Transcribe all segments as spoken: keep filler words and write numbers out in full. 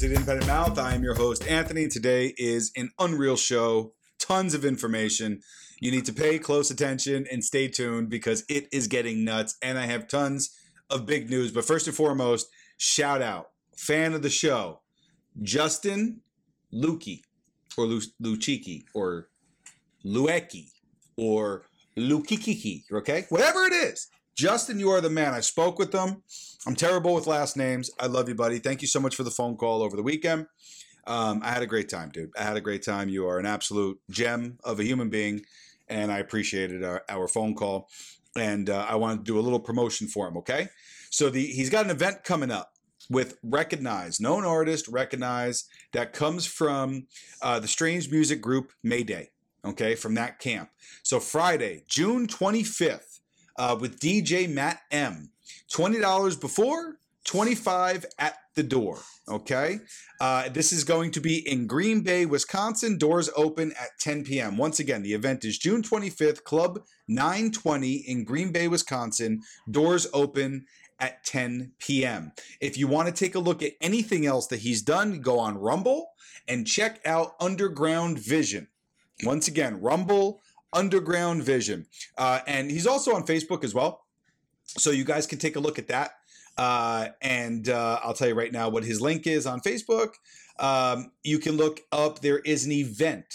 to the Independent Mouth. I am your host, Anthony. Today is an unreal show. Tons of information. You need to pay close attention and stay tuned because it is getting nuts. And I have tons of big news. But first and foremost, shout out, fan of the show, Justin Luecke or Luchiki or Luecke or Lukikiki, okay? Whatever it is. Justin, you are the man. I spoke with them. I'm terrible with last names. I love you, buddy. Thank you so much for the phone call over the weekend. Um, I had a great time, dude. I had a great time. You are an absolute gem of a human being, and I appreciated our, our phone call. And uh, I wanted to do a little promotion for him, okay? So the, he's got an event coming up with Recognize, known artist Recognize, that comes from uh, the Strange Music Group Mayday, okay, from that camp. So Friday, June twenty-fifth, Uh, with D J Matt M. twenty dollars before, twenty-five dollars at the door, okay? Uh, this is going to be in Green Bay, Wisconsin. Doors open at ten p.m. Once again, the event is June twenty-fifth, Club nine twenty in Green Bay, Wisconsin. Doors open at ten p.m. If you want to take a look at anything else that he's done, go on Rumble and check out Underground Vision. Once again, Rumble, Underground Vision. Uh, and he's also on Facebook as well. So you guys can take a look at that. Uh, and uh, I'll tell you right now what his link is on Facebook. Um, you can look up, there is an event.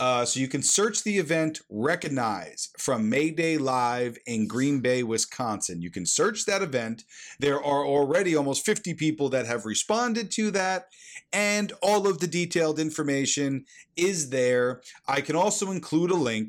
Uh, so you can search the event Recognize from Mayday Live in Green Bay, Wisconsin. You can search that event. There are already almost fifty people that have responded to that. And all of the detailed information is there. I can also include a link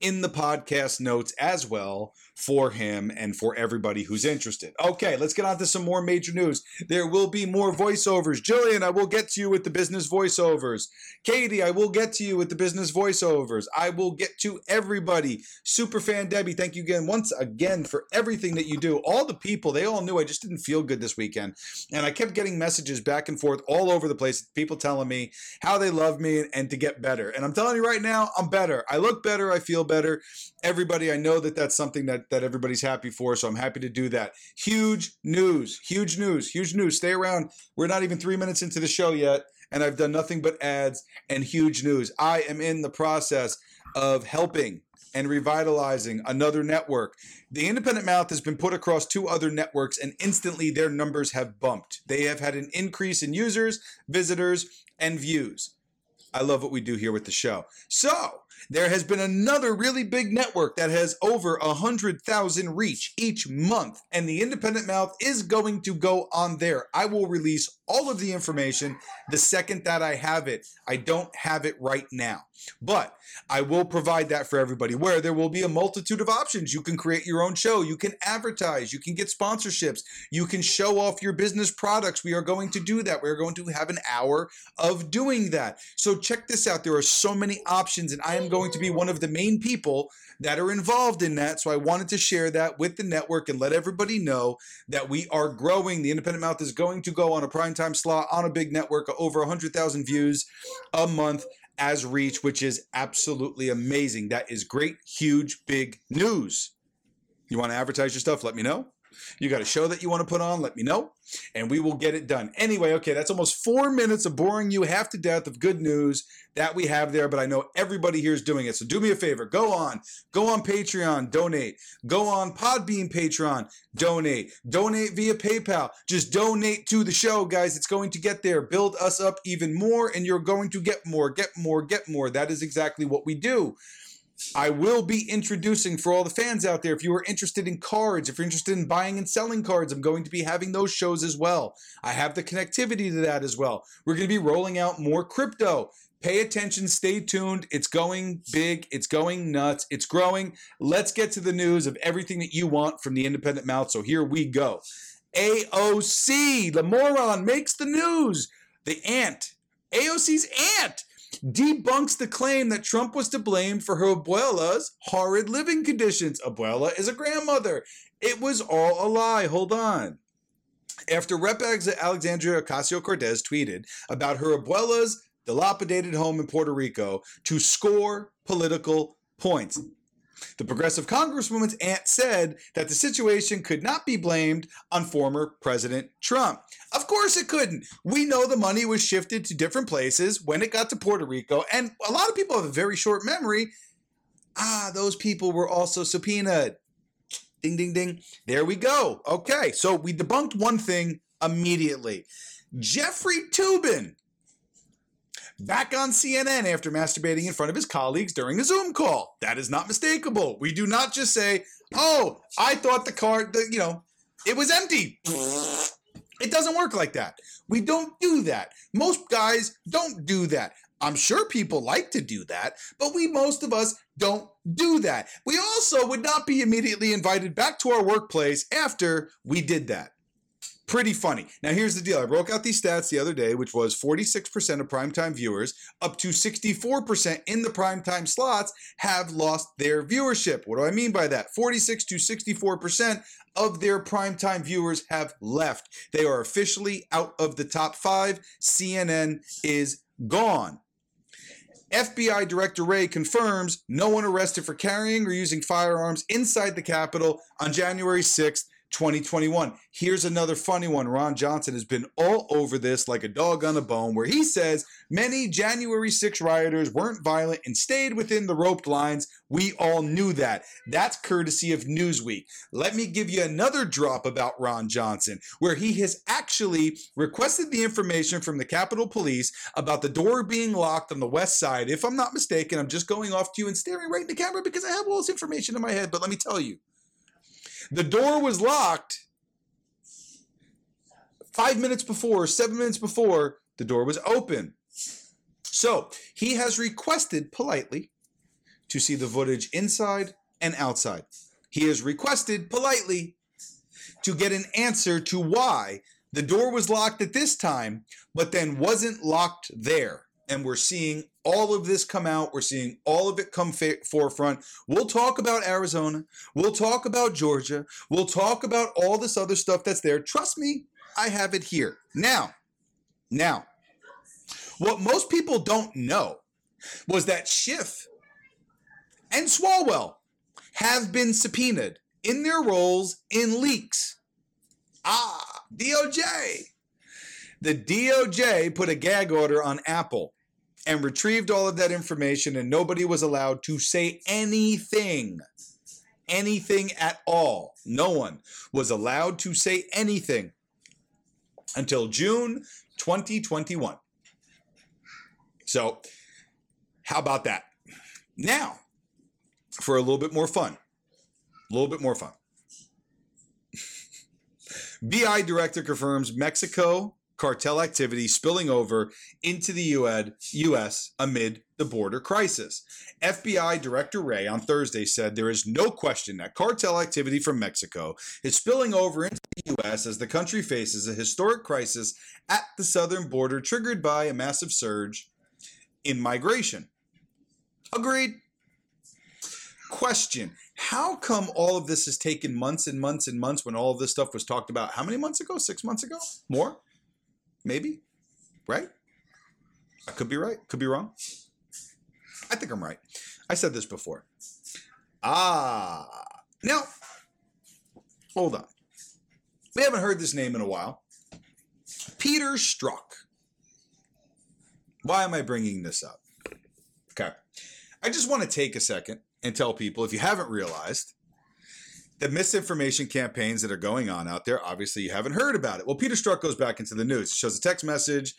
in the podcast notes as well for him and for everybody who's interested. Okay, let's get on to some more major news. There will be more voiceovers. Jillian, I will get to you with the business voiceovers. Katie, I will get to you with the business voiceovers. I will get to everybody. Superfan Debbie, thank you again once again for everything that you do. All the people, they all knew I just didn't feel good this weekend. And I kept getting messages back and forth all over the place, people telling me how they love me and to get better. And I'm telling you right now, I'm better. I look better. I feel better. Everybody, I know that that's something that, that everybody's happy for, so I'm happy to do that. Huge news, huge news, huge news. Stay around. We're not even three minutes into the show yet, and I've done nothing but ads and huge news. I am in the process of helping and revitalizing another network. The Independent Mouth has been put across two other networks, and instantly their numbers have bumped. They have had an increase in users, visitors, and views. I love what we do here with the show. So there has been another really big network that has over one hundred thousand reach each month, and the Independent Mouth is going to go on there. I will release all of the information the second that I have it. I don't have it right now, but I will provide that for everybody, where there will be a multitude of options. You can create your own show. You can advertise. You can get sponsorships. You can show off your business products. We are going to do that. We're going to have an hour of doing that. So check this out. There are so many options, and I am going to be one of the main people that are involved in that. So I wanted to share that with the network and let everybody know that we are growing. The Independent Mouth is going to go on a primetime slot on a big network, over one hundred thousand views a month as reach, which is absolutely amazing. That is great, huge, big news. You want to advertise your stuff? Let me know. You got a show that you want to put on? Let me know, and we will get it done. Anyway, okay, that's almost four minutes of boring you half to death of good news that we have there, but I know everybody here is doing it. So do me a favor. Go on. Go on Patreon. Donate. Go on Podbean Patreon. Donate. Donate via PayPal. Just donate to the show, guys. It's going to get there. Build us up even more, and you're going to get more, get more, get more. That is exactly what we do. I will be introducing, for all the fans out there, if you are interested in cards, if you're interested in buying and selling cards, I'm going to be having those shows as well. I have the connectivity to that as well. We're going to be rolling out more crypto. Pay attention. Stay tuned. It's going big. It's going nuts. It's growing. Let's get to the news of everything that you want from the Independent Mouth. So here we go. A O C, the moron, makes the news. The ant. A O C's ant debunks the claim that Trump was to blame for her abuela's horrid living conditions. Abuela is a grandmother. It was all a lie. Hold on. After Rep. Alexandria Ocasio-Cortez tweeted about her abuela's dilapidated home in Puerto Rico to score political points. The progressive congresswoman's aunt said that the situation could not be blamed on former President Trump. Of course it couldn't. We know the money was shifted to different places when it got to Puerto Rico, and a lot of people have a very short memory. Ah, those people were also subpoenaed. Ding, ding, ding. There we go. Okay, so we debunked one thing immediately. Jeffrey Toobin, back on C N N after masturbating in front of his colleagues during a Zoom call. That is not mistakable. We do not just say, oh, I thought the card, the, you know, it was empty. It doesn't work like that. We don't do that. Most guys don't do that. I'm sure people like to do that, but we, most of us, don't do that. We also would not be immediately invited back to our workplace after we did that. Pretty funny. Now, here's the deal. I broke out these stats the other day, which was forty-six percent of primetime viewers, up to sixty-four percent in the primetime slots, have lost their viewership. What do I mean by that? forty-six to sixty-four percent of their primetime viewers have left. They are officially out of the top five. C N N is gone. F B I Director Wray confirms no one arrested for carrying or using firearms inside the Capitol on January sixth, twenty twenty-one. Here's another funny one. Ron Johnson has been all over this like a dog on a bone, where he says many January sixth rioters weren't violent and stayed within the roped lines. We all knew that. That's courtesy of Newsweek. Let me give you another drop about Ron Johnson, where he has actually requested the information from the Capitol Police about the door being locked on the west side. If I'm not mistaken, I'm just going off to you and staring right in the camera because I have all this information in my head, but let me tell you. The door was locked five minutes before, seven minutes before the door was open. So he has requested politely to see the footage inside and outside. He has requested politely to get an answer to why the door was locked at this time, but then wasn't locked there. And we're seeing all of this come out. We're seeing all of it come fa- forefront. We'll talk about Arizona. We'll talk about Georgia. We'll talk about all this other stuff that's there. Trust me, I have it here. Now, now, what most people don't know was that Schiff and Swalwell have been subpoenaed in their roles in leaks. Ah, D O J. The D O J put a gag order on Apple and retrieved all of that information, and nobody was allowed to say anything, anything at all. No one was allowed to say anything until June twenty twenty-one. So how about that? Now, for a little bit more fun, a little bit more fun. B I director confirms Mexico cartel activity spilling over into the U S amid the border crisis. F B I Director Wray on Thursday said there is no question that cartel activity from Mexico is spilling over into the U S as the country faces a historic crisis at the southern border triggered by a massive surge in migration. Agreed. Question. How come all of this has taken months and months and months when all of this stuff was talked about? How many months ago? Six months ago? More? Maybe, right? I could be right, could be wrong. I think I'm right. I said this before. Ah, now, hold on. We haven't heard this name in a while. Peter Strzok. Why am I bringing this up? Okay, I just want to take a second and tell people, if you haven't realized, the misinformation campaigns that are going on out there, obviously you haven't heard about it. Well, Peter Strzok goes back into the news. It shows a text message,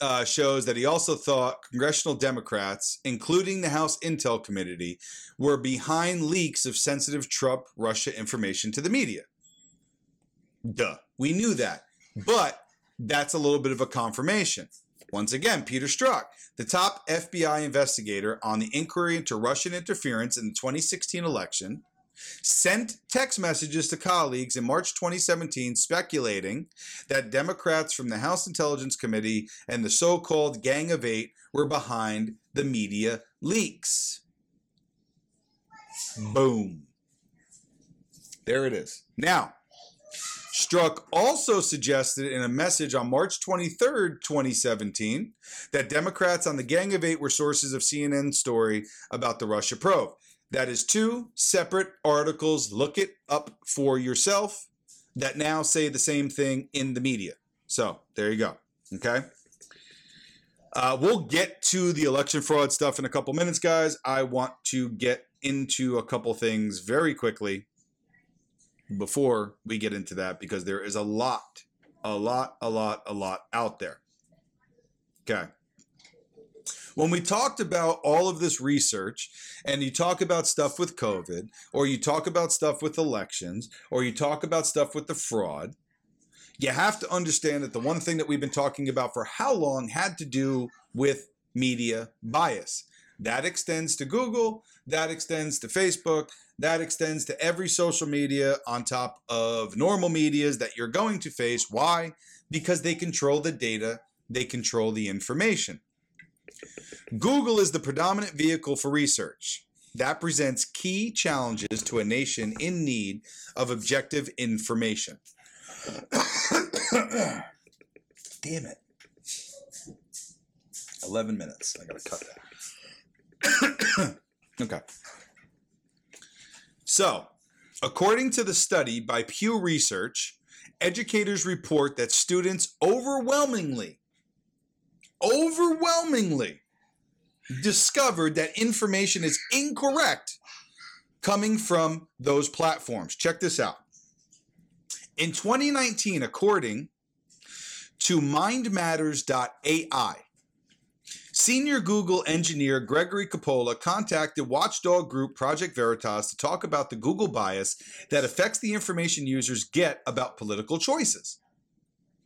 uh, shows that he also thought congressional Democrats, including the House Intel Committee, were behind leaks of sensitive Trump-Russia information to the media. Duh. We knew that. But that's a little bit of a confirmation. Once again, Peter Strzok, the top F B I investigator on the inquiry into Russian interference in the twenty sixteen election, sent text messages to colleagues in March twenty seventeen speculating that Democrats from the House Intelligence Committee and the so-called Gang of Eight were behind the media leaks. Boom. There it is. Now, Strzok also suggested in a message on March twenty-third, twenty seventeen, that Democrats on the Gang of Eight were sources of C N N story about the Russia probe. That is two separate articles, look it up for yourself, that now say the same thing in the media. So there you go, okay? Uh, we'll get to the election fraud stuff in a couple minutes, guys. I want to get into a couple things very quickly before we get into that, because there is a lot, a lot, a lot, a lot out there. Okay. When we talked about all of this research, and you talk about stuff with COVID, or you talk about stuff with elections, or you talk about stuff with the fraud, you have to understand that the one thing that we've been talking about for how long had to do with media bias. That extends to Google, that extends to Facebook, that extends to every social media on top of normal medias that you're going to face. Why? Because they control the data, they control the information. Google is the predominant vehicle for research that presents key challenges to a nation in need of objective information. Damn it. eleven minutes. I gotta cut that. Okay. So, according to the study by Pew Research, educators report that students overwhelmingly overwhelmingly discovered that information is incorrect coming from those platforms. Check this out. In twenty nineteen, according to mind matters dot A I, senior Google engineer Gregory Coppola contacted watchdog group Project Veritas to talk about the Google bias that affects the information users get about political choices.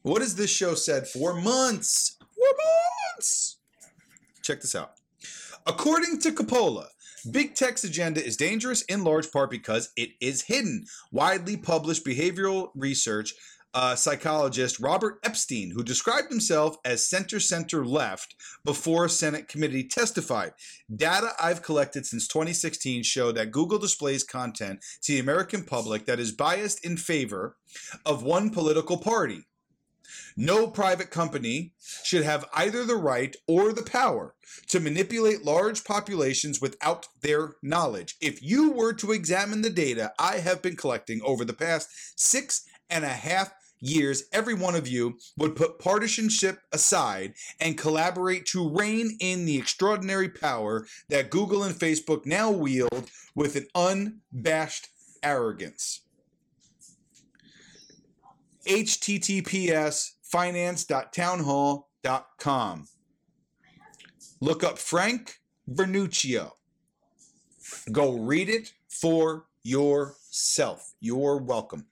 What has this show said for months? Check this out. According to Coppola, big tech's agenda is dangerous in large part because it is hidden. Widely published behavioral research uh, psychologist Robert Epstein, who described himself as center-center-left before a Senate committee, testified. Data I've collected since twenty sixteen show that Google displays content to the American public that is biased in favor of one political party. No private company should have either the right or the power to manipulate large populations without their knowledge. If you were to examine the data I have been collecting over the past six and a half years, every one of you would put partisanship aside and collaborate to rein in the extraordinary power that Google and Facebook now wield with an unabashed arrogance. H T T P S finance dot townhall dot com. Look up Frank Vernuccio. Go read it for yourself. You're welcome.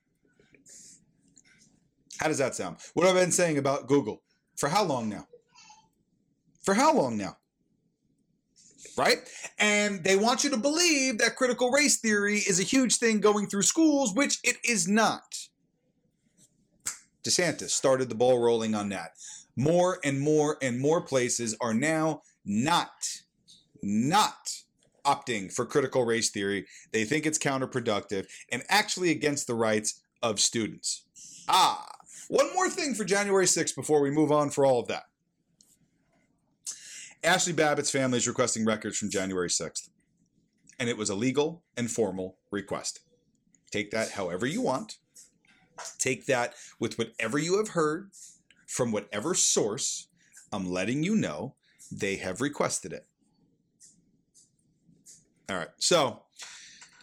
How does that sound? What have I been saying about Google? For how long now? For how long now? Right? And they want you to believe that critical race theory is a huge thing going through schools, which it is not. DeSantis started the ball rolling on that. More and more and more places are now not, not opting for critical race theory. They think it's counterproductive and actually against the rights of students. Ah, one more thing for January sixth before we move on for all of that. Ashley Babbitt's family is requesting records from January sixth, and it was a legal and formal request. Take that however you want. Take that with whatever you have heard from whatever source. I'm letting you know they have requested it. All right. So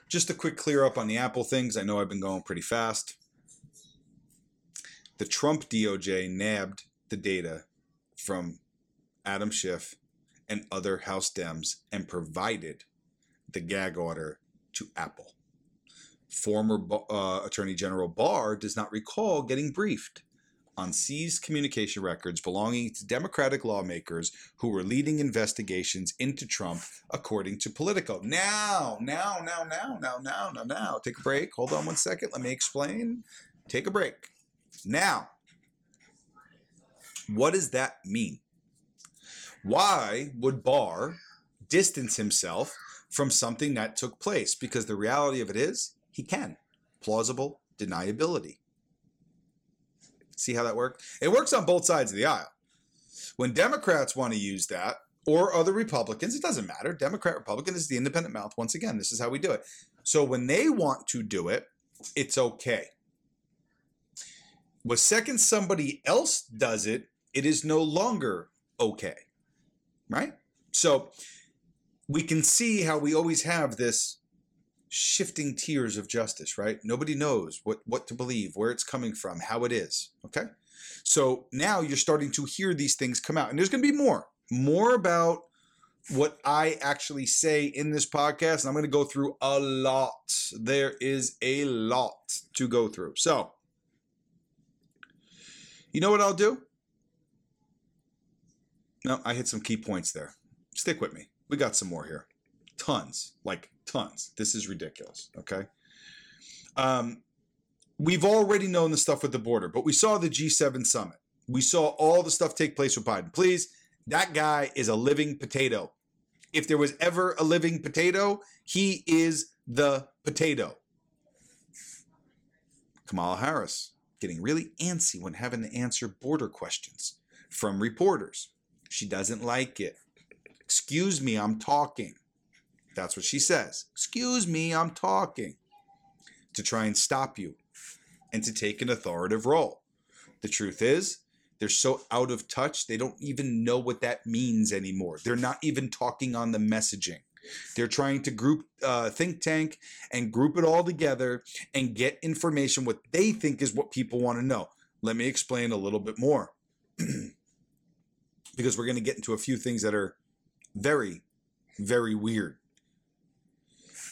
just a quick clear up on the Apple things. I know I've been going pretty fast. The Trump D O J nabbed the data from Adam Schiff and other House Dems and provided the gag order to Apple. Former uh, Attorney General Barr does not recall getting briefed on seized communication records belonging to Democratic lawmakers who were leading investigations into Trump, according to Politico. Now, now, now, now, now, now, now, now. Take a break. Hold on one second. Let me explain. Take a break. Now, what does that mean? Why would Barr distance himself from something that took place? Because the reality of it is, he can. Plausible deniability. See how that worked? It works on both sides of the aisle. When Democrats want to use that, or other Republicans, it doesn't matter, Democrat, Republican, this is the independent mouth. Once again, this is how we do it. So when they want to do it, it's okay. The second somebody else does it, it is no longer okay, right? So we can see how we always have this shifting tiers of justice, right? Nobody knows what, what to believe, where it's coming from, how it is, okay? So now you're starting to hear these things come out. And there's going to be more, more about what I actually say in this podcast. And I'm going to go through a lot. There is a lot to go through. So you know what I'll do? No, I hit some key points there. Stick with me. We got some more here. Tons, like tons. This is ridiculous, okay? Um, We've already known the stuff with the border, but we saw the G seven summit. We saw all the stuff take place with Biden. Please, that guy is a living potato. If there was ever a living potato, he is the potato. Kamala Harris getting really antsy when having to answer border questions from reporters. She doesn't like it. Excuse me, I'm talking. That's what she says. Excuse me, I'm talking. To try and stop you. And to take an authoritative role. The truth is, they're so out of touch, they don't even know what that means anymore. They're not even talking on the messaging. They're trying to group, uh, think tank and group it all together and get information, what they think is what people want to know. Let me explain a little bit more. Because we're going to get into a few things that are very, very weird.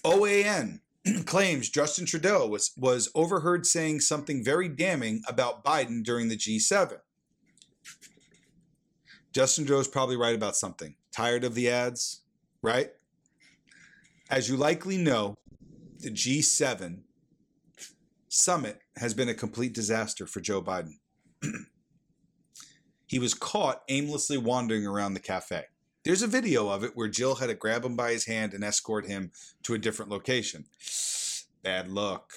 O A N claims Justin Trudeau was, was overheard saying something very damning about Biden during the G seven. Justin Trudeau's probably right about something. Tired of the ads, right? As you likely know, the G seven summit has been a complete disaster for Joe Biden. He was caught aimlessly wandering around the cafe. There's a video of it where Jill had to grab him by his hand and escort him to a different location. Bad luck.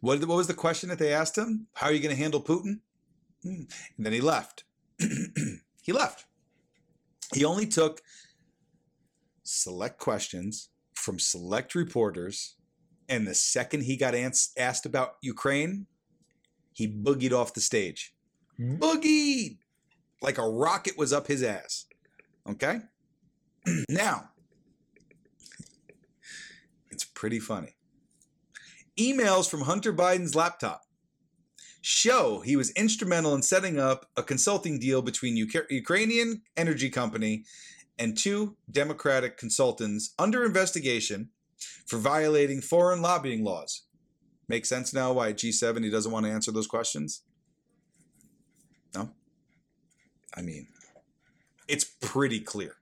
What, what was the question that they asked him? How are you going to handle Putin? And then he left. He left. He only took select questions from select reporters. And the second he got ans- asked about Ukraine, he boogied off the stage. Boogied! Like a rocket was up his ass. Okay? Now, it's pretty funny. Emails from Hunter Biden's laptop show he was instrumental in setting up a consulting deal between UK- Ukrainian energy company and two Democratic consultants under investigation for violating foreign lobbying laws. Make sense now why G seven, he doesn't want to answer those questions? No? I mean, it's pretty clear.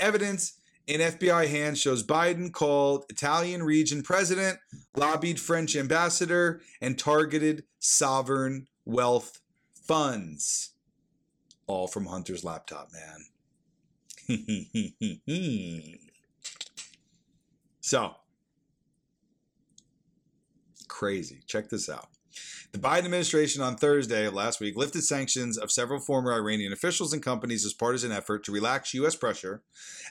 Evidence in F B I hands shows Biden called Italian region president, lobbied French ambassador, and targeted sovereign wealth funds. All from Hunter's laptop, man. So, crazy. Check this out. The Biden administration on Thursday of last week lifted sanctions of several former Iranian officials and companies as part of an effort to relax U S pressure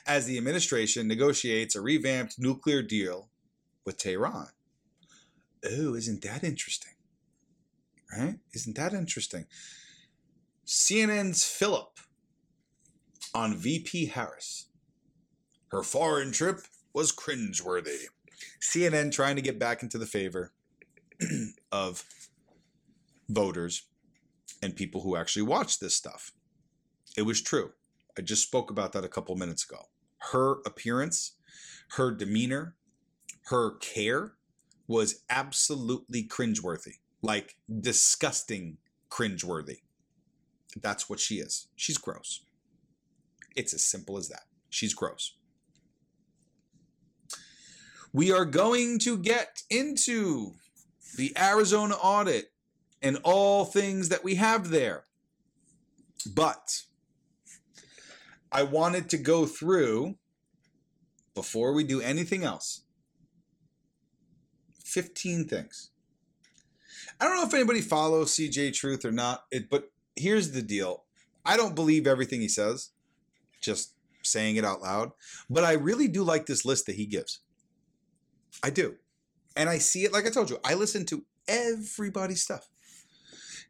as the administration negotiates a revamped nuclear deal with Tehran. Oh, isn't that interesting? Right? Isn't that interesting? C N N's Philip on V P Harris. Her foreign trip was cringeworthy. C N N trying to get back into the favor of voters and people who actually watch this stuff. It was true. I just spoke about that a couple minutes ago. Her appearance, her demeanor, her care was absolutely cringeworthy, like disgusting cringeworthy. That's what she is. She's gross. It's as simple as that. She's gross. We are going to get into the Arizona audit, and all things that we have there. But I wanted to go through, before we do anything else, fifteen things. I don't know if anybody follows C J Truth or not, it, but here's the deal. I don't believe everything he says. Just saying it out loud. But I really do like this list that he gives. I do. And I see it, like I told you, I listen to everybody's stuff.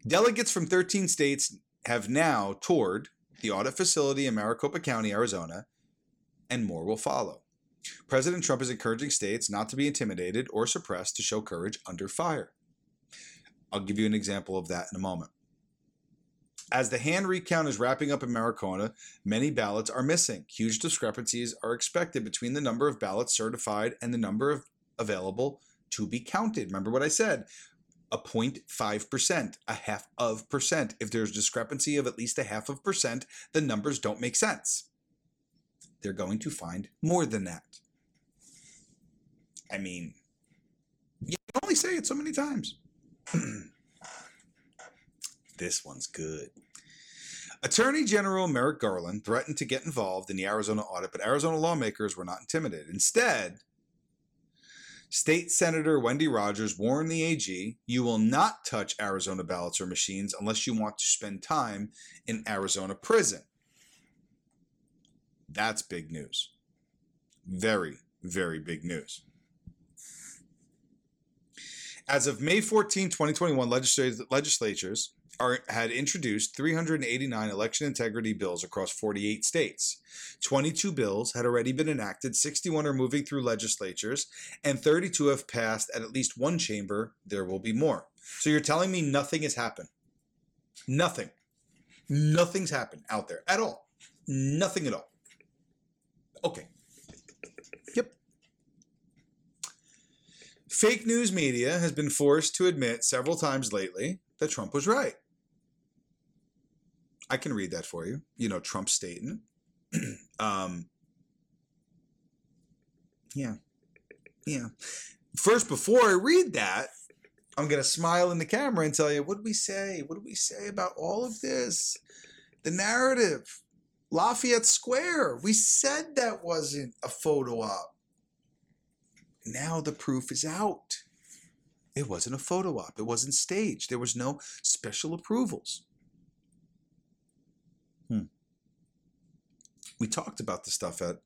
Delegates from thirteen states have now toured the audit facility in Maricopa County, Arizona, and more will follow. President Trump is encouraging states not to be intimidated or suppressed to show courage under fire. I'll give you an example of that in a moment. As the hand recount is wrapping up in Maricopa, many ballots are missing. Huge discrepancies are expected between the number of ballots certified and the number of available to be counted. Remember what I said, a zero point five percent, a half of percent. If there's discrepancy of at least a half of percent, the numbers don't make sense. They're going to find more than that. I mean, you can only say it so many times. This one's good. Attorney General Merrick Garland threatened to get involved in the Arizona audit, but Arizona lawmakers were not intimidated. Instead, State Senator Wendy Rogers warned the A G, you will not touch Arizona ballots or machines unless you want to spend time in Arizona prison. That's big news. Very, very big news. As of May fourteenth, twenty twenty-one, legisl- legislatures are, had introduced three hundred eighty-nine election integrity bills across forty-eight states. twenty-two bills had already been enacted, sixty-one are moving through legislatures, and thirty-two have passed at at least one chamber. There will be more. So you're telling me nothing has happened. Nothing. Nothing's happened out there at all. Nothing at all. Okay. Yep. Fake news media has been forced to admit several times lately that Trump was right. I can read that for you. You know, Trump's statement. um, yeah. Yeah. First, before I read that, I'm going to smile in the camera and tell you, what did we say? What did we say about all of this? The narrative. Lafayette Square. We said that wasn't a photo op. Now the proof is out. It wasn't a photo op. It wasn't staged. There was no special approvals. Hmm. We talked about the stuff at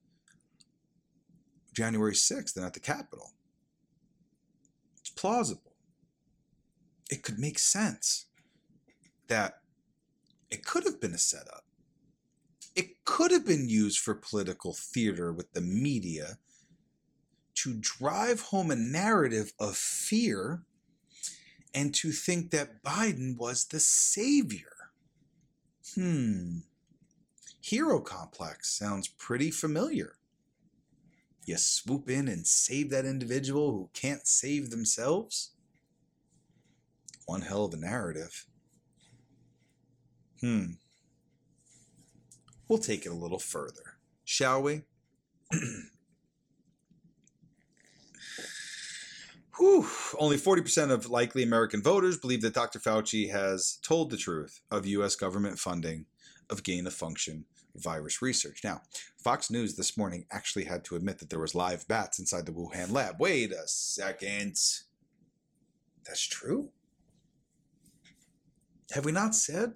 January sixth and at the Capitol. It's plausible. It could make sense that it could have been a setup. It could have been used for political theater with the media to drive home a narrative of fear and to think that Biden was the savior. Hmm. Hero complex sounds pretty familiar. You swoop in and save that individual who can't save themselves? One hell of a narrative. Hmm. We'll take it a little further, shall we? Whew. Only forty percent of likely American voters believe that Doctor Fauci has told the truth of U S government funding of gain-of-function virus research. Now, Fox News this morning actually had to admit that there was live bats inside the Wuhan lab. Wait a second. That's true? Have we not said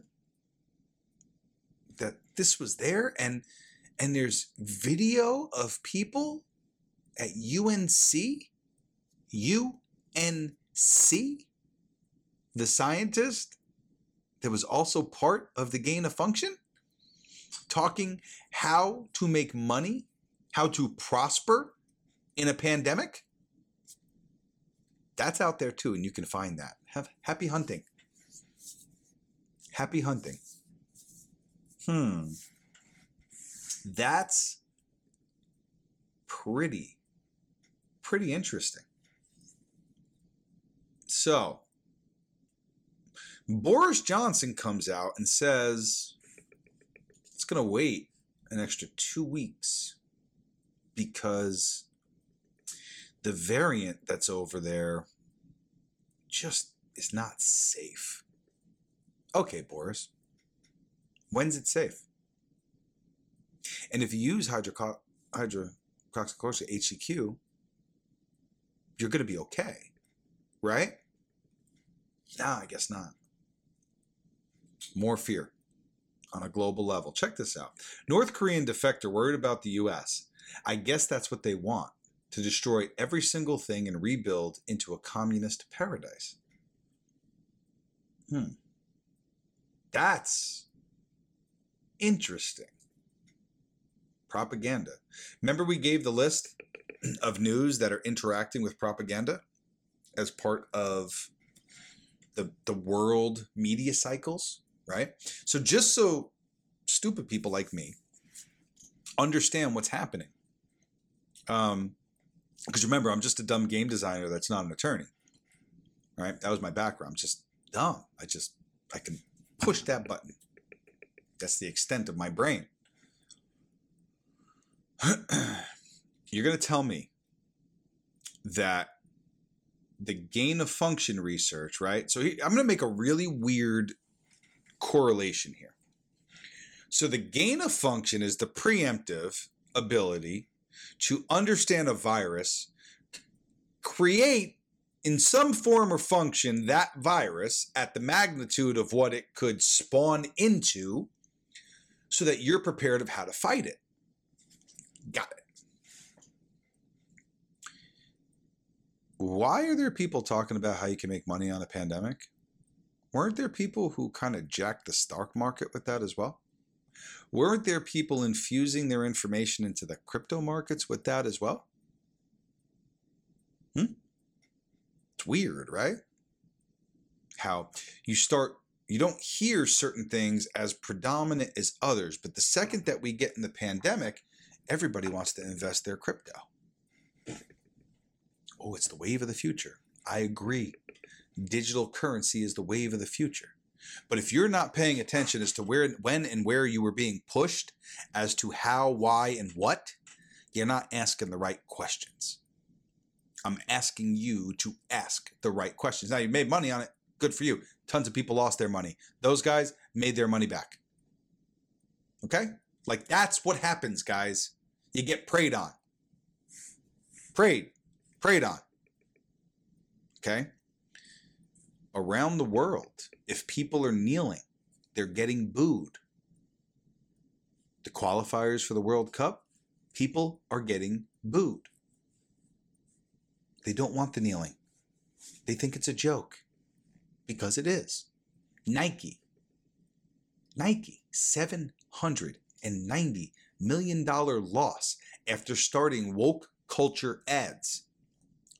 that this was there, and and there's video of people at U N C, U N C, the scientist that was also part of the gain of function, talking how to make money, how to prosper in a pandemic? That's out there too, and you can find that. Have happy hunting. Happy hunting. Hmm. That's pretty, pretty interesting. So, Boris Johnson comes out and says it's going to wait an extra two weeks because the variant that's over there just is not safe. Okay, Boris. When's it safe? And if you use hydroco- hydroxychloroquine, H C Q, you're going to be okay, right? Nah, I guess not. More fear. on a global level. Check this out. North Korean defector worried about the U S. I guess that's what they want, to destroy every single thing and rebuild into a communist paradise. Hmm. That's interesting. Propaganda. Remember we gave the list of news that are interacting with propaganda as part of the the world media cycles, right? So just so stupid people like me understand what's happening. Um, because remember, I'm just a dumb game designer that's not an attorney, right? That was my background. I'm just dumb. I just, I can push that button. That's the extent of my brain. You're going to tell me that the gain of function research, right? So he, I'm going to make a really weird correlation here. So the gain of function is the preemptive ability to understand a virus, create in some form or function that virus at the magnitude of what it could spawn into so that you're prepared of how to fight it. Got it. Why are there people talking about how you can make money on a pandemic? Weren't there people who kind of jacked the stock market with that as well? Weren't there people infusing their information into the crypto markets with that as well? Hmm? It's weird, right? How you start, you don't hear certain things as predominant as others, but the second that we get in the pandemic, everybody wants to invest their crypto. Oh, it's the wave of the future. I agree. Digital currency is the wave of the future. But if you're not paying attention as to where, when and where you were being pushed as to how, why, and what, you're not asking the right questions. I'm asking you to ask the right questions. Now, you made money on it. Good for you. Tons of people lost their money. Those guys made their money back. Okay? Like, that's what happens, guys. You get preyed on. Preyed. Preyed on. Okay? Around the world, if people are kneeling, they're getting booed. The qualifiers for the World Cup, people are getting booed. They don't want the kneeling. They think it's a joke because it is. Nike. Nike, seven hundred ninety million dollars loss after starting woke culture ads.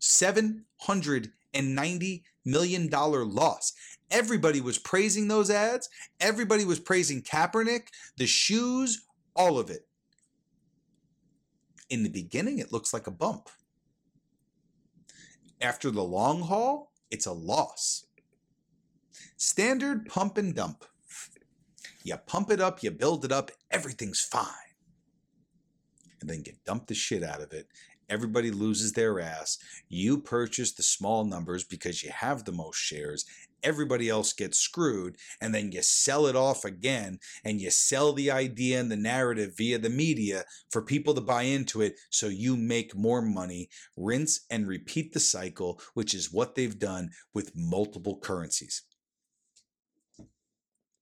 seven hundred ninety million dollars loss. Everybody was praising those ads. Everybody was praising Kaepernick, the shoes, all of it. In the beginning, it looks like a bump. After the long haul, it's a loss. Standard pump and dump. You pump it up, you build it up, everything's fine. And then get dumped the shit out of it. Everybody loses their ass. You purchase the small numbers because you have the most shares. Everybody else gets screwed. And then you sell it off again. And you sell the idea and the narrative via the media for people to buy into it so you make more money. Rinse and repeat the cycle, which is what they've done with multiple currencies.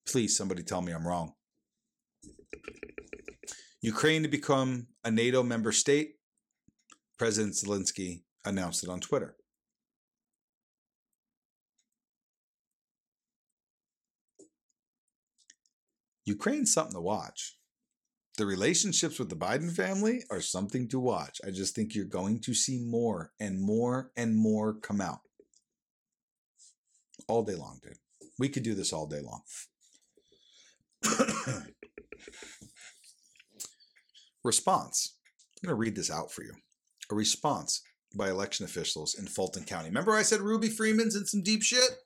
Please, somebody tell me I'm wrong. Ukraine to become a NATO member state. President Zelensky announced it on Twitter. Ukraine's something to watch. The relationships with the Biden family are something to watch. I just think you're going to see more and more and more come out. All day long, dude. We could do this all day long. Response. I'm going to read this out for you. A response by election officials in Fulton County. Remember I said Ruby Freeman's in some deep shit?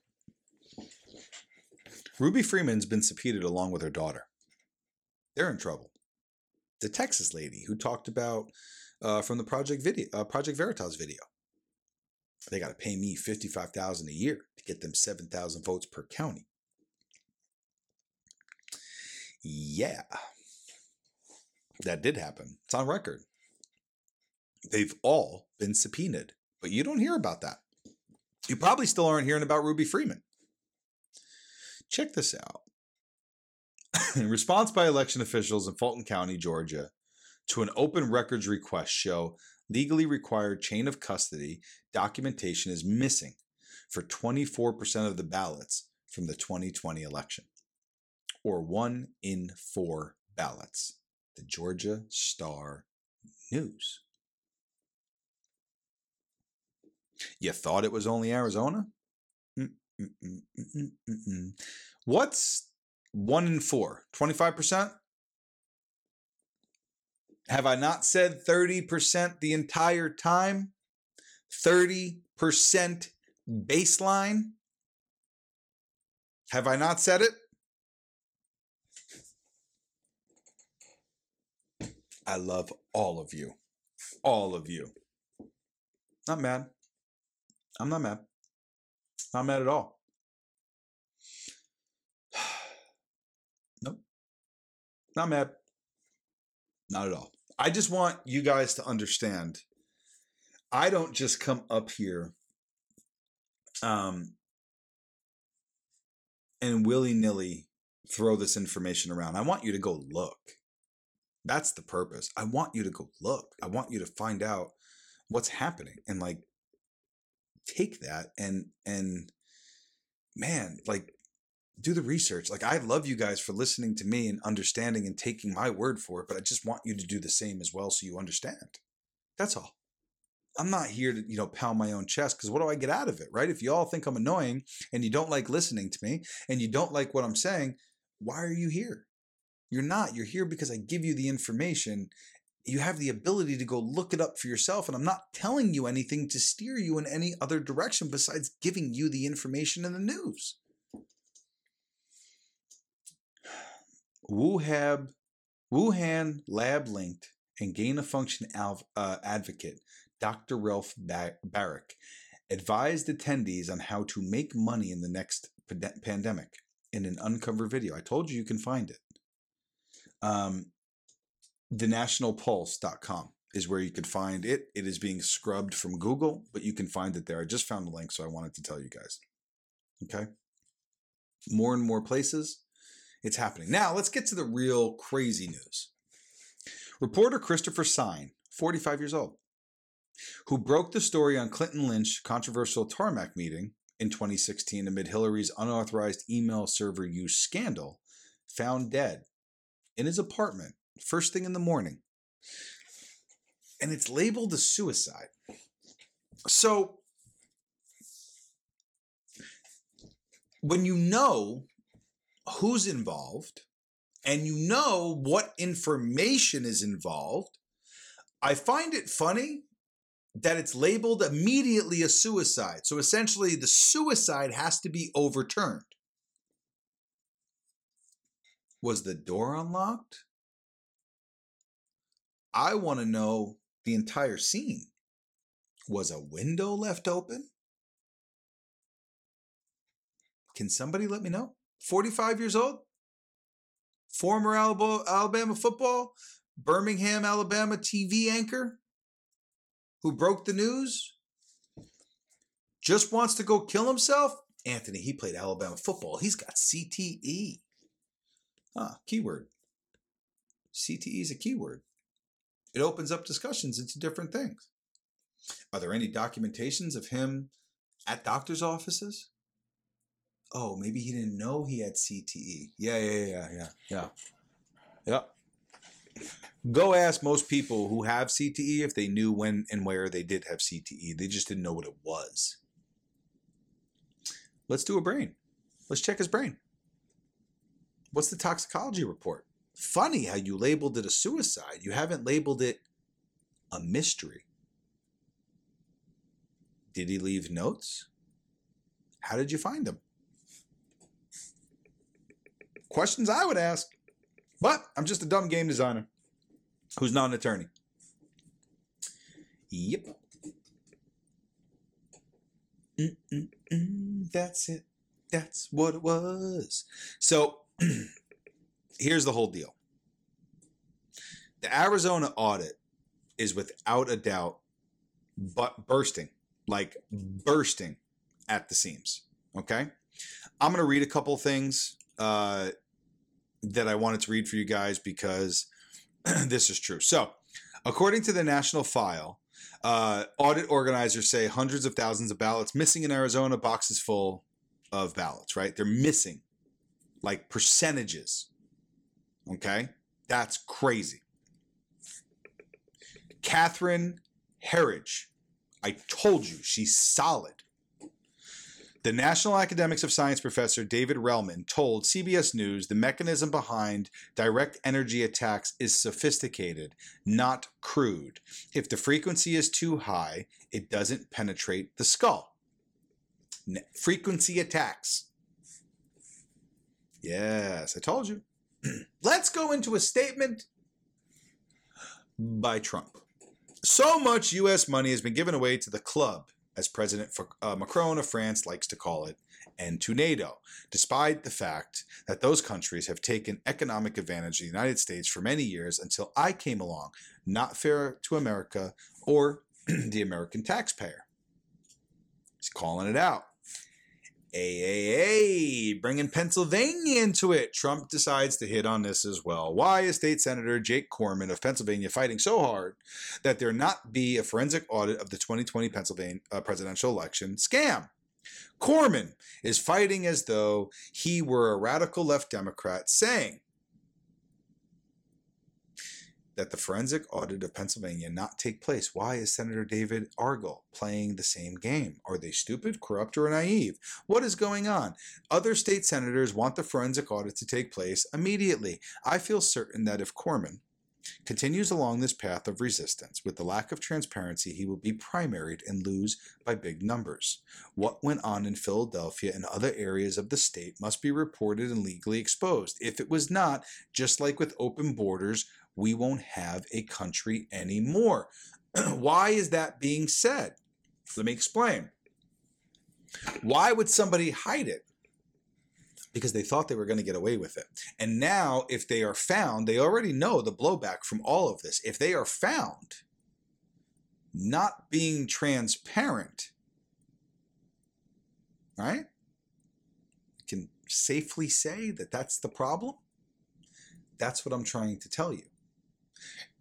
Ruby Freeman's been subpoenaed along with her daughter. They're in trouble. The Texas lady who talked about uh, from the Project video, uh, Project Veritas video. They got to pay me fifty-five thousand dollars a year to get them seven thousand votes per county. Yeah. That did happen. It's on record. They've all been subpoenaed, but you don't hear about that. You probably still aren't hearing about Ruby Freeman. Check this out. In response by election officials in Fulton County, Georgia, to an open records request show legally required chain of custody documentation is missing for twenty-four percent of the ballots from the twenty twenty election, or one in four ballots. The Georgia Star News. You thought it was only Arizona? Mm-mm-mm-mm-mm-mm. What's one in four? twenty-five percent? Have I not said thirty percent the entire time? thirty percent baseline? Have I not said it? I love all of you. All of you. Not mad. I'm not mad. Not mad at all. Nope. Not mad. Not at all. I just want you guys to understand. I don't just come up here um, and willy-nilly throw this information around. I want you to go look. That's the purpose. I want you to go look. I want you to find out what's happening and like take that and, and man, like do the research. Like I love you guys for listening to me and understanding and taking my word for it, but I just want you to do the same as well. So you understand. That's all. I'm not here to, you know, pound my own chest because what do I get out of it? Right? If you all think I'm annoying and you don't like listening to me and you don't like what I'm saying, why are you here? You're not. You're here because I give you the information. You have the ability to go look it up for yourself. And I'm not telling you anything to steer you in any other direction besides giving you the information in the news. Wuhan, Wuhan lab-linked and gain-of-function alv- uh, advocate Doctor Ralph ba- Barrick advised attendees on how to make money in the next pand- pandemic in an uncovered video. I told you you can find it. Um, the national pulse dot com is where you can find it. It is being scrubbed from Google, but you can find it there. I just found the link, so I wanted to tell you guys. Okay. More and more places it's happening. Now let's get to the real crazy news. Reporter Christopher Sine, forty-five years old, who broke the story on Clinton Lynch's controversial tarmac meeting in twenty sixteen amid Hillary's unauthorized email server use scandal, found dead in his apartment first thing in the morning, and it's labeled a suicide. So when you know who's involved and you know what information is involved, I find it funny that it's labeled immediately a suicide. So essentially the suicide has to be overturned. Was the door unlocked? I want to know the entire scene. Was a window left open? Can somebody let me know? forty-five years old, former Alabama football, Birmingham, Alabama T V anchor who broke the news, just wants to go kill himself. Anthony, he played Alabama football. He's got C T E. Huh, keyword. C T E is a keyword. It opens up discussions into different things. Are there any documentations of him at doctor's offices? Oh, maybe he didn't know he had C T E. Yeah, yeah, yeah, yeah, yeah. Yeah. Go ask most people who have C T E if they knew when and where they did have C T E. They just didn't know what it was. Let's do a brain. Let's check his brain. What's the toxicology report? Funny how you labeled it a suicide. You haven't labeled it a mystery. Did he leave notes? How did you find them? Questions I would ask, but I'm just a dumb game designer who's not an attorney. Yep. Mm-mm-mm, that's it. That's what it was. So here's the whole deal. The Arizona audit is without a doubt but bursting, like bursting at the seams. Okay? I'm going to read a couple things. Uh, that I wanted to read for you guys because this is true. So, according to the National File, uh, audit organizers say hundreds of thousands of ballots missing in Arizona, boxes full of ballots, right? They're missing, like percentages, okay? That's crazy. Catherine Herridge, I told you, she's solid. The National Academics of Science professor David Relman told C B S News the mechanism behind direct energy attacks is sophisticated, not crude. If the frequency is too high, it doesn't penetrate the skull. Frequency attacks. Yes, I told you. Let's go into a statement by Trump. So much U S money has been given away to the club, as President uh, Macron of France likes to call it, and to NATO, despite the fact that those countries have taken economic advantage of the United States for many years until I came along, not fair to America or the American taxpayer. He's calling it out. Hey, hey, hey, bringing Pennsylvania into it. Trump decides to hit on this as well. Why is State Senator Jake Corman of Pennsylvania fighting so hard that there not be a forensic audit of the twenty twenty Pennsylvania uh, presidential election scam? Corman is fighting as though he were a radical left Democrat, saying that the forensic audit of Pennsylvania not take place. Why is Senator David Argyle playing the same game? Are they stupid, corrupt, or naive? What is going on? Other state senators want the forensic audit to take place immediately. I feel certain that if Corman continues along this path of resistance with the lack of transparency, he will be primaried and lose by big numbers. What went on in Philadelphia and other areas of the state must be reported and legally exposed. If it was not, just like with open borders, we won't have a country anymore. Why is that being said? Let me explain. Why would somebody hide it? Because they thought they were going to get away with it. And now, if they are found, they already know the blowback from all of this. If they are found not being transparent, right? You can safely say that that's the problem. That's what I'm trying to tell you.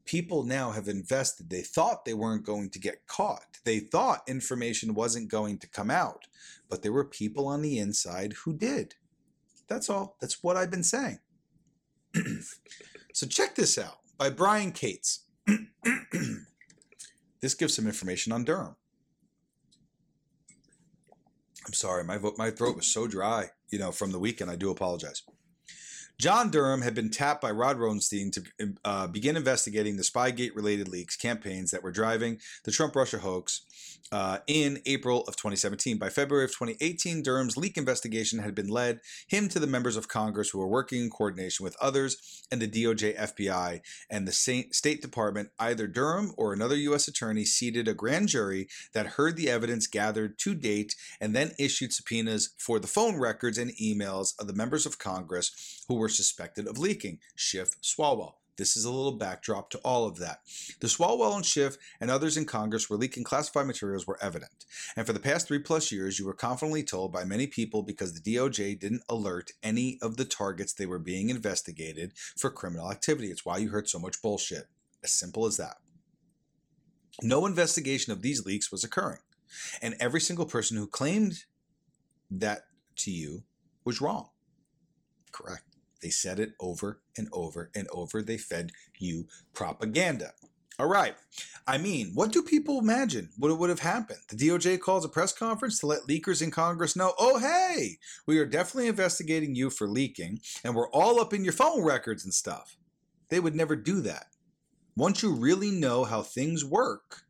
People now have invested. They thought they weren't going to get caught. They thought information wasn't going to come out, but there were people on the inside who did. That's all. That's what I've been saying. So check this out by Brian Cates. This gives some information on Durham. I'm sorry. My, vo- my throat was so dry, you know, from the weekend. I do apologize. John Durham had been tapped by Rod Rosenstein to uh, begin investigating the Spygate-related leaks campaigns that were driving the Trump-Russia hoax uh, in April of twenty seventeen. By February of twenty eighteen, Durham's leak investigation had been led him to the members of Congress who were working in coordination with others and the D O J, F B I, and the State Department. Either Durham or another U S attorney seated a grand jury that heard the evidence gathered to date and then issued subpoenas for the phone records and emails of the members of Congress who were suspected of leaking. Schiff, Swalwell. This is a little backdrop to all of that. The Swalwell and Schiff and others in Congress were leaking classified materials were evident. And for the past three plus years, you were confidently told by many people because the D O J didn't alert any of the targets they were being investigated for criminal activity. It's why you heard so much bullshit. As simple as that. No investigation of these leaks was occurring. And every single person who claimed that to you was wrong. Correct. They said it over and over and over. They fed you propaganda. All right. I mean, what do people imagine what would have happened? The D O J calls a press conference to let leakers in Congress know, oh, hey, we are definitely investigating you for leaking, and we're all up in your phone records and stuff. They would never do that. Once you really know how things work,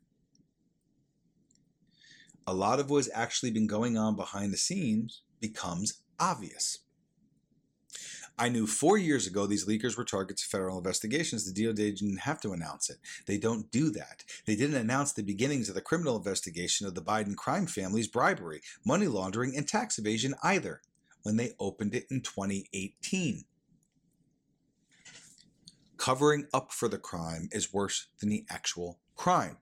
a lot of what has actually been going on behind the scenes becomes obvious. I knew four years ago these leakers were targets of federal investigations. The D O J didn't have to announce it. They don't do that. They didn't announce the beginnings of the criminal investigation of the Biden crime family's bribery, money laundering, and tax evasion either when they opened it in twenty eighteen. Covering up for the crime is worse than the actual crime.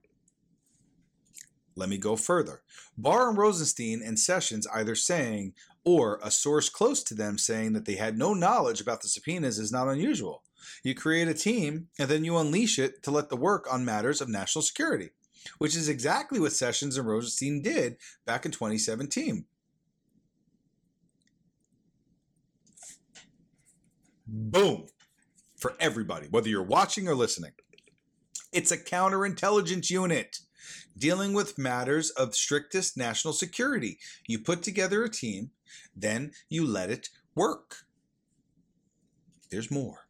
Let me go further. Barr and Rosenstein and Sessions either saying or a source close to them saying that they had no knowledge about the subpoenas is not unusual. You create a team and then you unleash it to let the work on matters of national security, which is exactly what Sessions and Rosenstein did back in twenty seventeen. Boom. For everybody, whether you're watching or listening. It's a counterintelligence unit dealing with matters of strictest national security. You put together a team, then you let it work. There's more.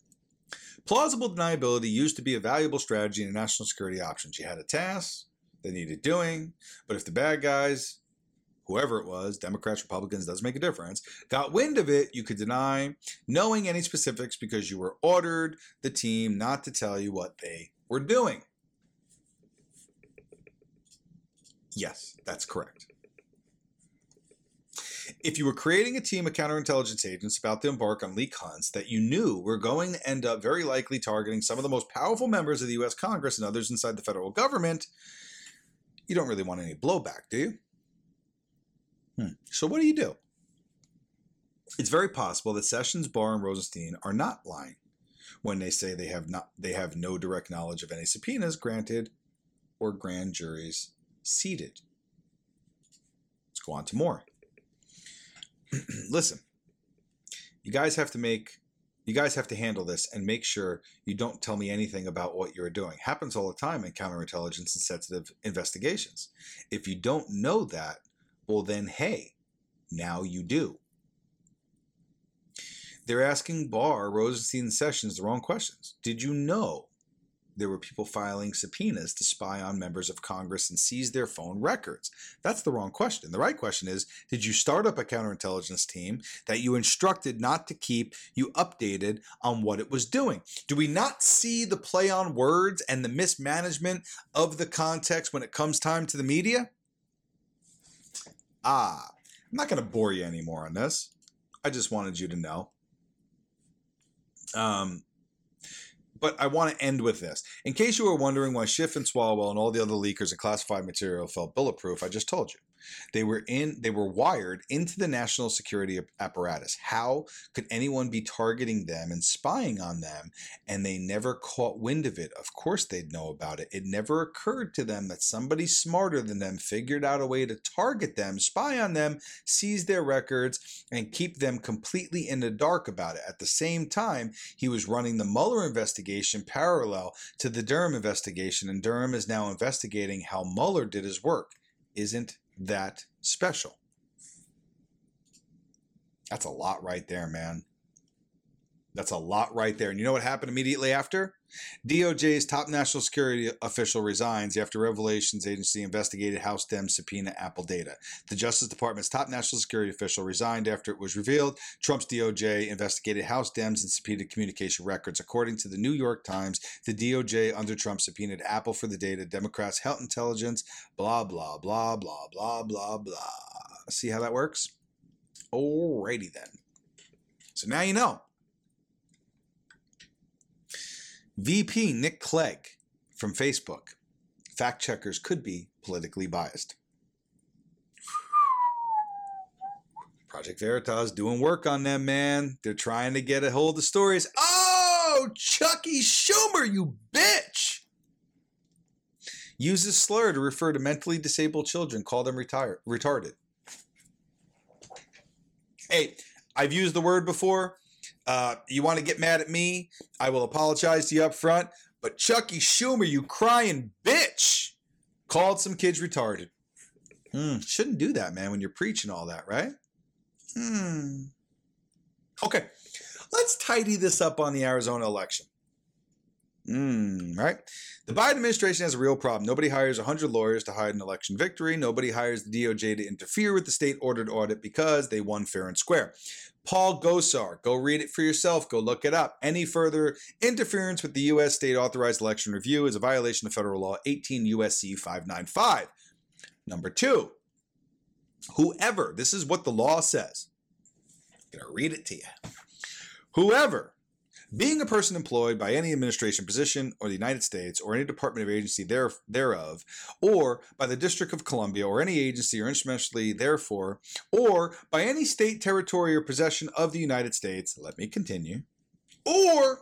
Plausible deniability used to be a valuable strategy in national security options. You had a task that needed doing, but if the bad guys, whoever it was, Democrats, Republicans, doesn't make a difference, got wind of it, you could deny knowing any specifics because you were ordered the team not to tell you what they were doing. Yes, that's correct. If you were creating a team of counterintelligence agents about to embark on leak hunts that you knew were going to end up very likely targeting some of the most powerful members of the U S Congress and others inside the federal government, you don't really want any blowback, do you? Hmm. So what do you do? It's very possible that Sessions, Barr, and Rosenstein are not lying when they say they have not they have no direct knowledge of any subpoenas granted or grand juries seated. Let's go on to more. Listen, you guys have to make, you guys have to handle this and make sure you don't tell me anything about what you're doing. Happens all the time in counterintelligence and sensitive investigations. If you don't know that, well then, hey, now you do. They're asking Barr, Rosenstein, and Sessions the wrong questions. Did you know there were people filing subpoenas to spy on members of Congress and seize their phone records? That's the wrong question. The right question is, did you start up a counterintelligence team that you instructed not to keep you updated on what it was doing? Do we not see the play on words and the mismanagement of the context when it comes time to the media? Ah, I'm not going to bore you anymore on this. I just wanted you to know. Um... But I want to end with this. In case you were wondering why Schiff and Swalwell and all the other leakers and classified material felt bulletproof, I just told you. They were in. They were wired into the national security apparatus. How could anyone be targeting them and spying on them? And they never caught wind of it. Of course they'd know about it. It never occurred to them that somebody smarter than them figured out a way to target them, spy on them, seize their records, and keep them completely in the dark about it. At the same time, he was running the Mueller investigation parallel to the Durham investigation, and Durham is now investigating how Mueller did his work. Isn't that special? That's a lot right there, man. That's a lot right there. And you know what happened immediately after? D O J's top national security official resigns after revelations agency investigated House Dem subpoena Apple data. The Justice Department's top national security official resigned after it was revealed Trump's D O J investigated House Dems and subpoenaed communication records. According to the New York Times, the D O J under Trump subpoenaed Apple for the data Democrats held intelligence, blah, blah, blah, blah, blah, blah, blah. See how that works? Alrighty then. So now you know. V P Nick Clegg from Facebook. Fact checkers could be politically biased. Project Veritas doing work on them, man. They're trying to get a hold of stories. Oh, Chucky Schumer, you bitch! Uses slur to refer to mentally disabled children. Call them retire- retarded. Hey, I've used the word before. Uh, you want to get mad at me? I will apologize to you up front. But Chucky Schumer, you crying bitch, called some kids retarded. Mm, shouldn't do that, man, when you're preaching all that, right? Hmm. Okay, let's tidy this up on the Arizona election. Mm, right? The Biden administration has a real problem. Nobody hires one hundred lawyers to hide an election victory. Nobody hires the D O J to interfere with the state-ordered audit because they won fair and square. Paul Gosar, go read it for yourself. Go look it up. Any further interference with the U S state-authorized election review is a violation of federal law eighteen U S C five ninety-five. Number two, whoever, this is what the law says. I'm going to read it to you. Whoever Being a person employed by any administration position or the United States or any department or agency there, thereof, or by the District of Columbia or any agency or instrumentality therefore, or by any state, territory, or possession of the United States, let me continue, or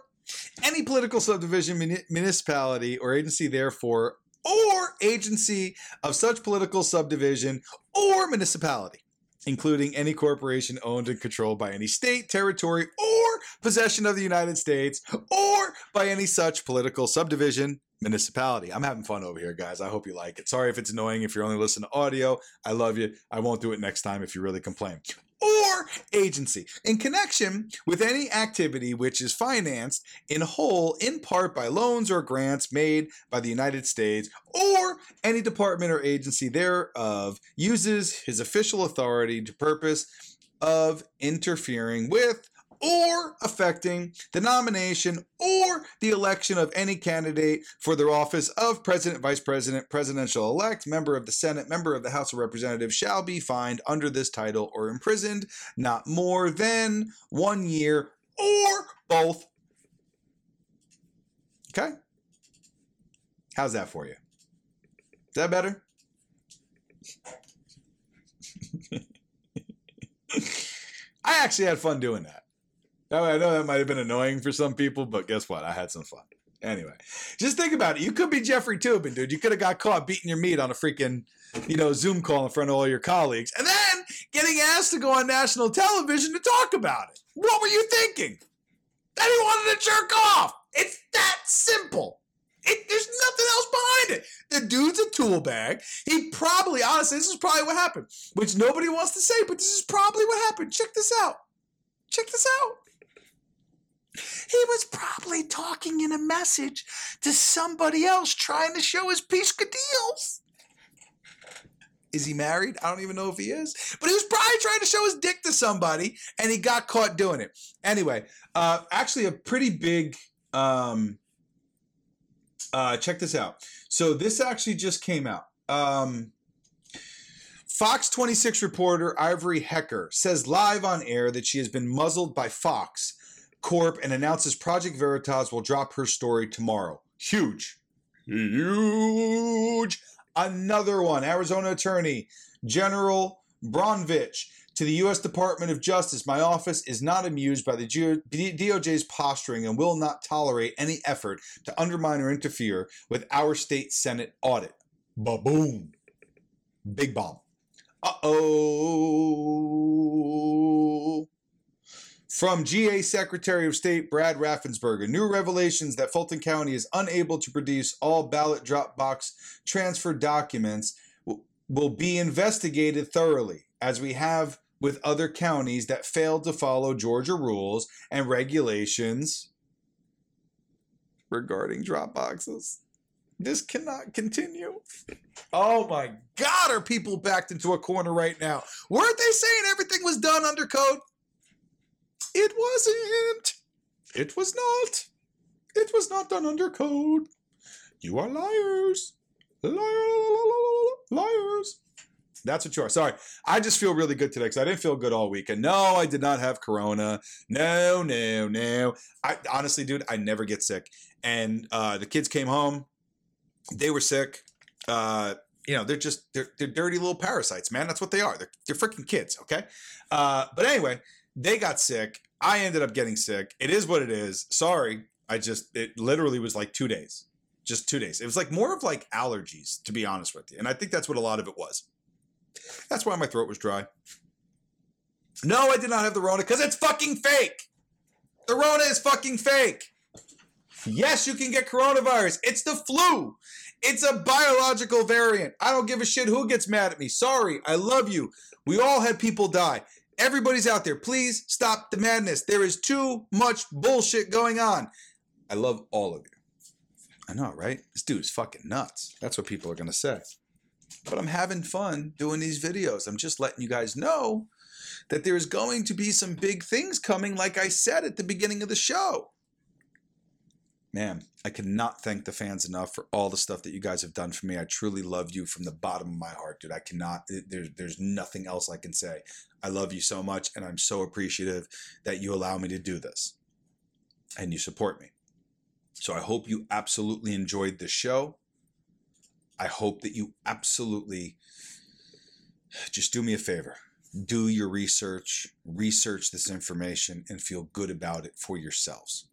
any political subdivision, mun- municipality, or agency therefore, or agency of such political subdivision or municipality, including any corporation owned and controlled by any state, territory, or possession of the United States, or by any such political subdivision, municipality. I'm having fun over here, guys. I hope you like it. Sorry if it's annoying if you're only listening to audio. I love you. I won't do it next time if you really complain. Or agency in connection with any activity which is financed in whole, in part by loans or grants made by the United States, or any department or agency thereof uses his official authority to purpose of interfering with or affecting the nomination or the election of any candidate for their office of president, vice president, presidential-elect, member of the Senate, member of the House of Representatives shall be fined under this title or imprisoned not more than one year or both. Okay? How's that for you? Is that better? I actually had fun doing that. I know that might have been annoying for some people, but guess what? I had some fun. Anyway, just think about it. You could be Jeffrey Toobin, dude. You could have got caught beating your meat on a freaking, you know, Zoom call in front of all your colleagues and then getting asked to go on national television to talk about it. What were you thinking? That he wanted to jerk off. It's that simple. It, there's nothing else behind it. The dude's a tool bag. He probably, honestly, this is probably what happened, which nobody wants to say, but this is probably what happened. Check this out. Check this out. He was probably talking in a message to somebody else trying to show his piscadillos. Is he married? I don't even know if he is. But he was probably trying to show his dick to somebody, and he got caught doing it. Anyway, uh, actually a pretty big... Um, uh, check this out. So this actually just came out. Um, Fox twenty-six reporter Ivory Hecker says live on air that she has been muzzled by Fox Corp and announces Project Veritas will drop her story tomorrow. Huge. Huge. Another one. Arizona Attorney General Bronvich to the U S Department of Justice. My office is not amused by the D O J's posturing and will not tolerate any effort to undermine or interfere with our state Senate audit. Ba-boom. Big bomb. Uh-oh. From G A Secretary of State Brad Raffensperger, new revelations that Fulton County is unable to produce all ballot drop box transfer documents w- will be investigated thoroughly, as we have with other counties that failed to follow Georgia rules and regulations regarding drop boxes. This cannot continue. Oh my God, are people backed into a corner right now? Weren't they saying everything was done under code? It wasn't. It was not. It was not done under code. You are liars. Liar, liars. That's what you are. Sorry. I just feel really good today because I didn't feel good all weekend. No, I did not have corona. No, no, no. I honestly, dude, I never get sick. And uh, the kids came home. They were sick. Uh, you know, they're just, they're, they're dirty little parasites, man. That's what they are. They're, they're freaking kids, okay? Uh, but anyway, they got sick. I ended up getting sick. It is what it is. Sorry. I just, it literally was like two days, just two days. It was like more of like allergies, to be honest with you. And I think that's what a lot of it was. That's why my throat was dry. No, I did not have the Rona because it's fucking fake. The Rona is fucking fake. Yes, you can get coronavirus. It's the flu. It's a biological variant. I don't give a shit who gets mad at me. Sorry. I love you. We all had people die. Everybody's out there. Please stop the madness. There is too much bullshit going on. I love all of you. I know, right? This dude is fucking nuts. That's what people are going to say. But I'm having fun doing these videos. I'm just letting you guys know that there is going to be some big things coming, like I said at the beginning of the show. Man, I cannot thank the fans enough for all the stuff that you guys have done for me. I truly love you from the bottom of my heart, dude. I cannot, there's, there's nothing else I can say. I love you so much, and I'm so appreciative that you allow me to do this. and you support me. So I hope you absolutely enjoyed the show. I hope that you absolutely just do me a favor. Do your research, research this information, and feel good about it for yourselves.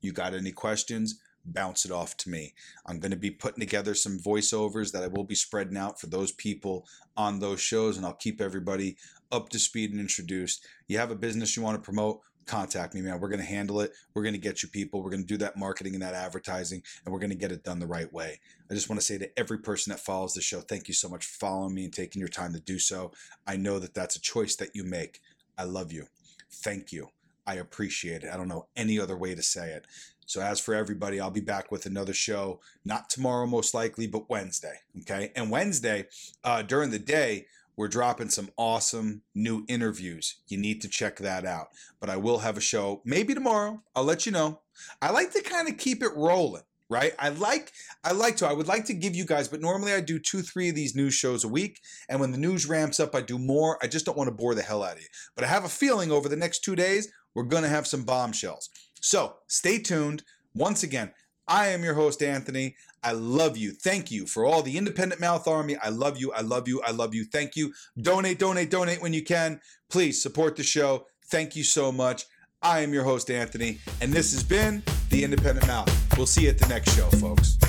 You got any questions? Bounce it off to me. I'm going to be putting together some voiceovers that I will be spreading out for those people on those shows, and I'll keep everybody up to speed and introduced. You have a business you want to promote? Contact me, man. We're going to handle it. We're going to get you people. We're going to do that marketing and that advertising, and we're going to get it done the right way. I just want to say to every person that follows the show, thank you so much for following me and taking your time to do so. I know that that's a choice that you make. I love you. Thank you. I appreciate it. I don't know any other way to say it. So as for everybody, I'll be back with another show, not tomorrow most likely, but Wednesday. Okay. And Wednesday, uh, during the day, we're dropping some awesome new interviews. You need to check that out. But I will have a show maybe tomorrow. I'll let you know. I like to kind of keep it rolling, right? I like, I like to, I would like to give you guys, but normally I do two, three of these news shows a week. And when the news ramps up, I do more. I just don't want to bore the hell out of you. But I have a feeling over the next two days, we're going to have some bombshells. So stay tuned. Once again, I am your host, Anthony. I love you. Thank you for all the Independent Mouth Army. I love you. I love you. I love you. Thank you. Donate, donate, donate when you can. Please support the show. Thank you so much. I am your host, Anthony, and this has been The Independent Mouth. We'll see you at the next show, folks.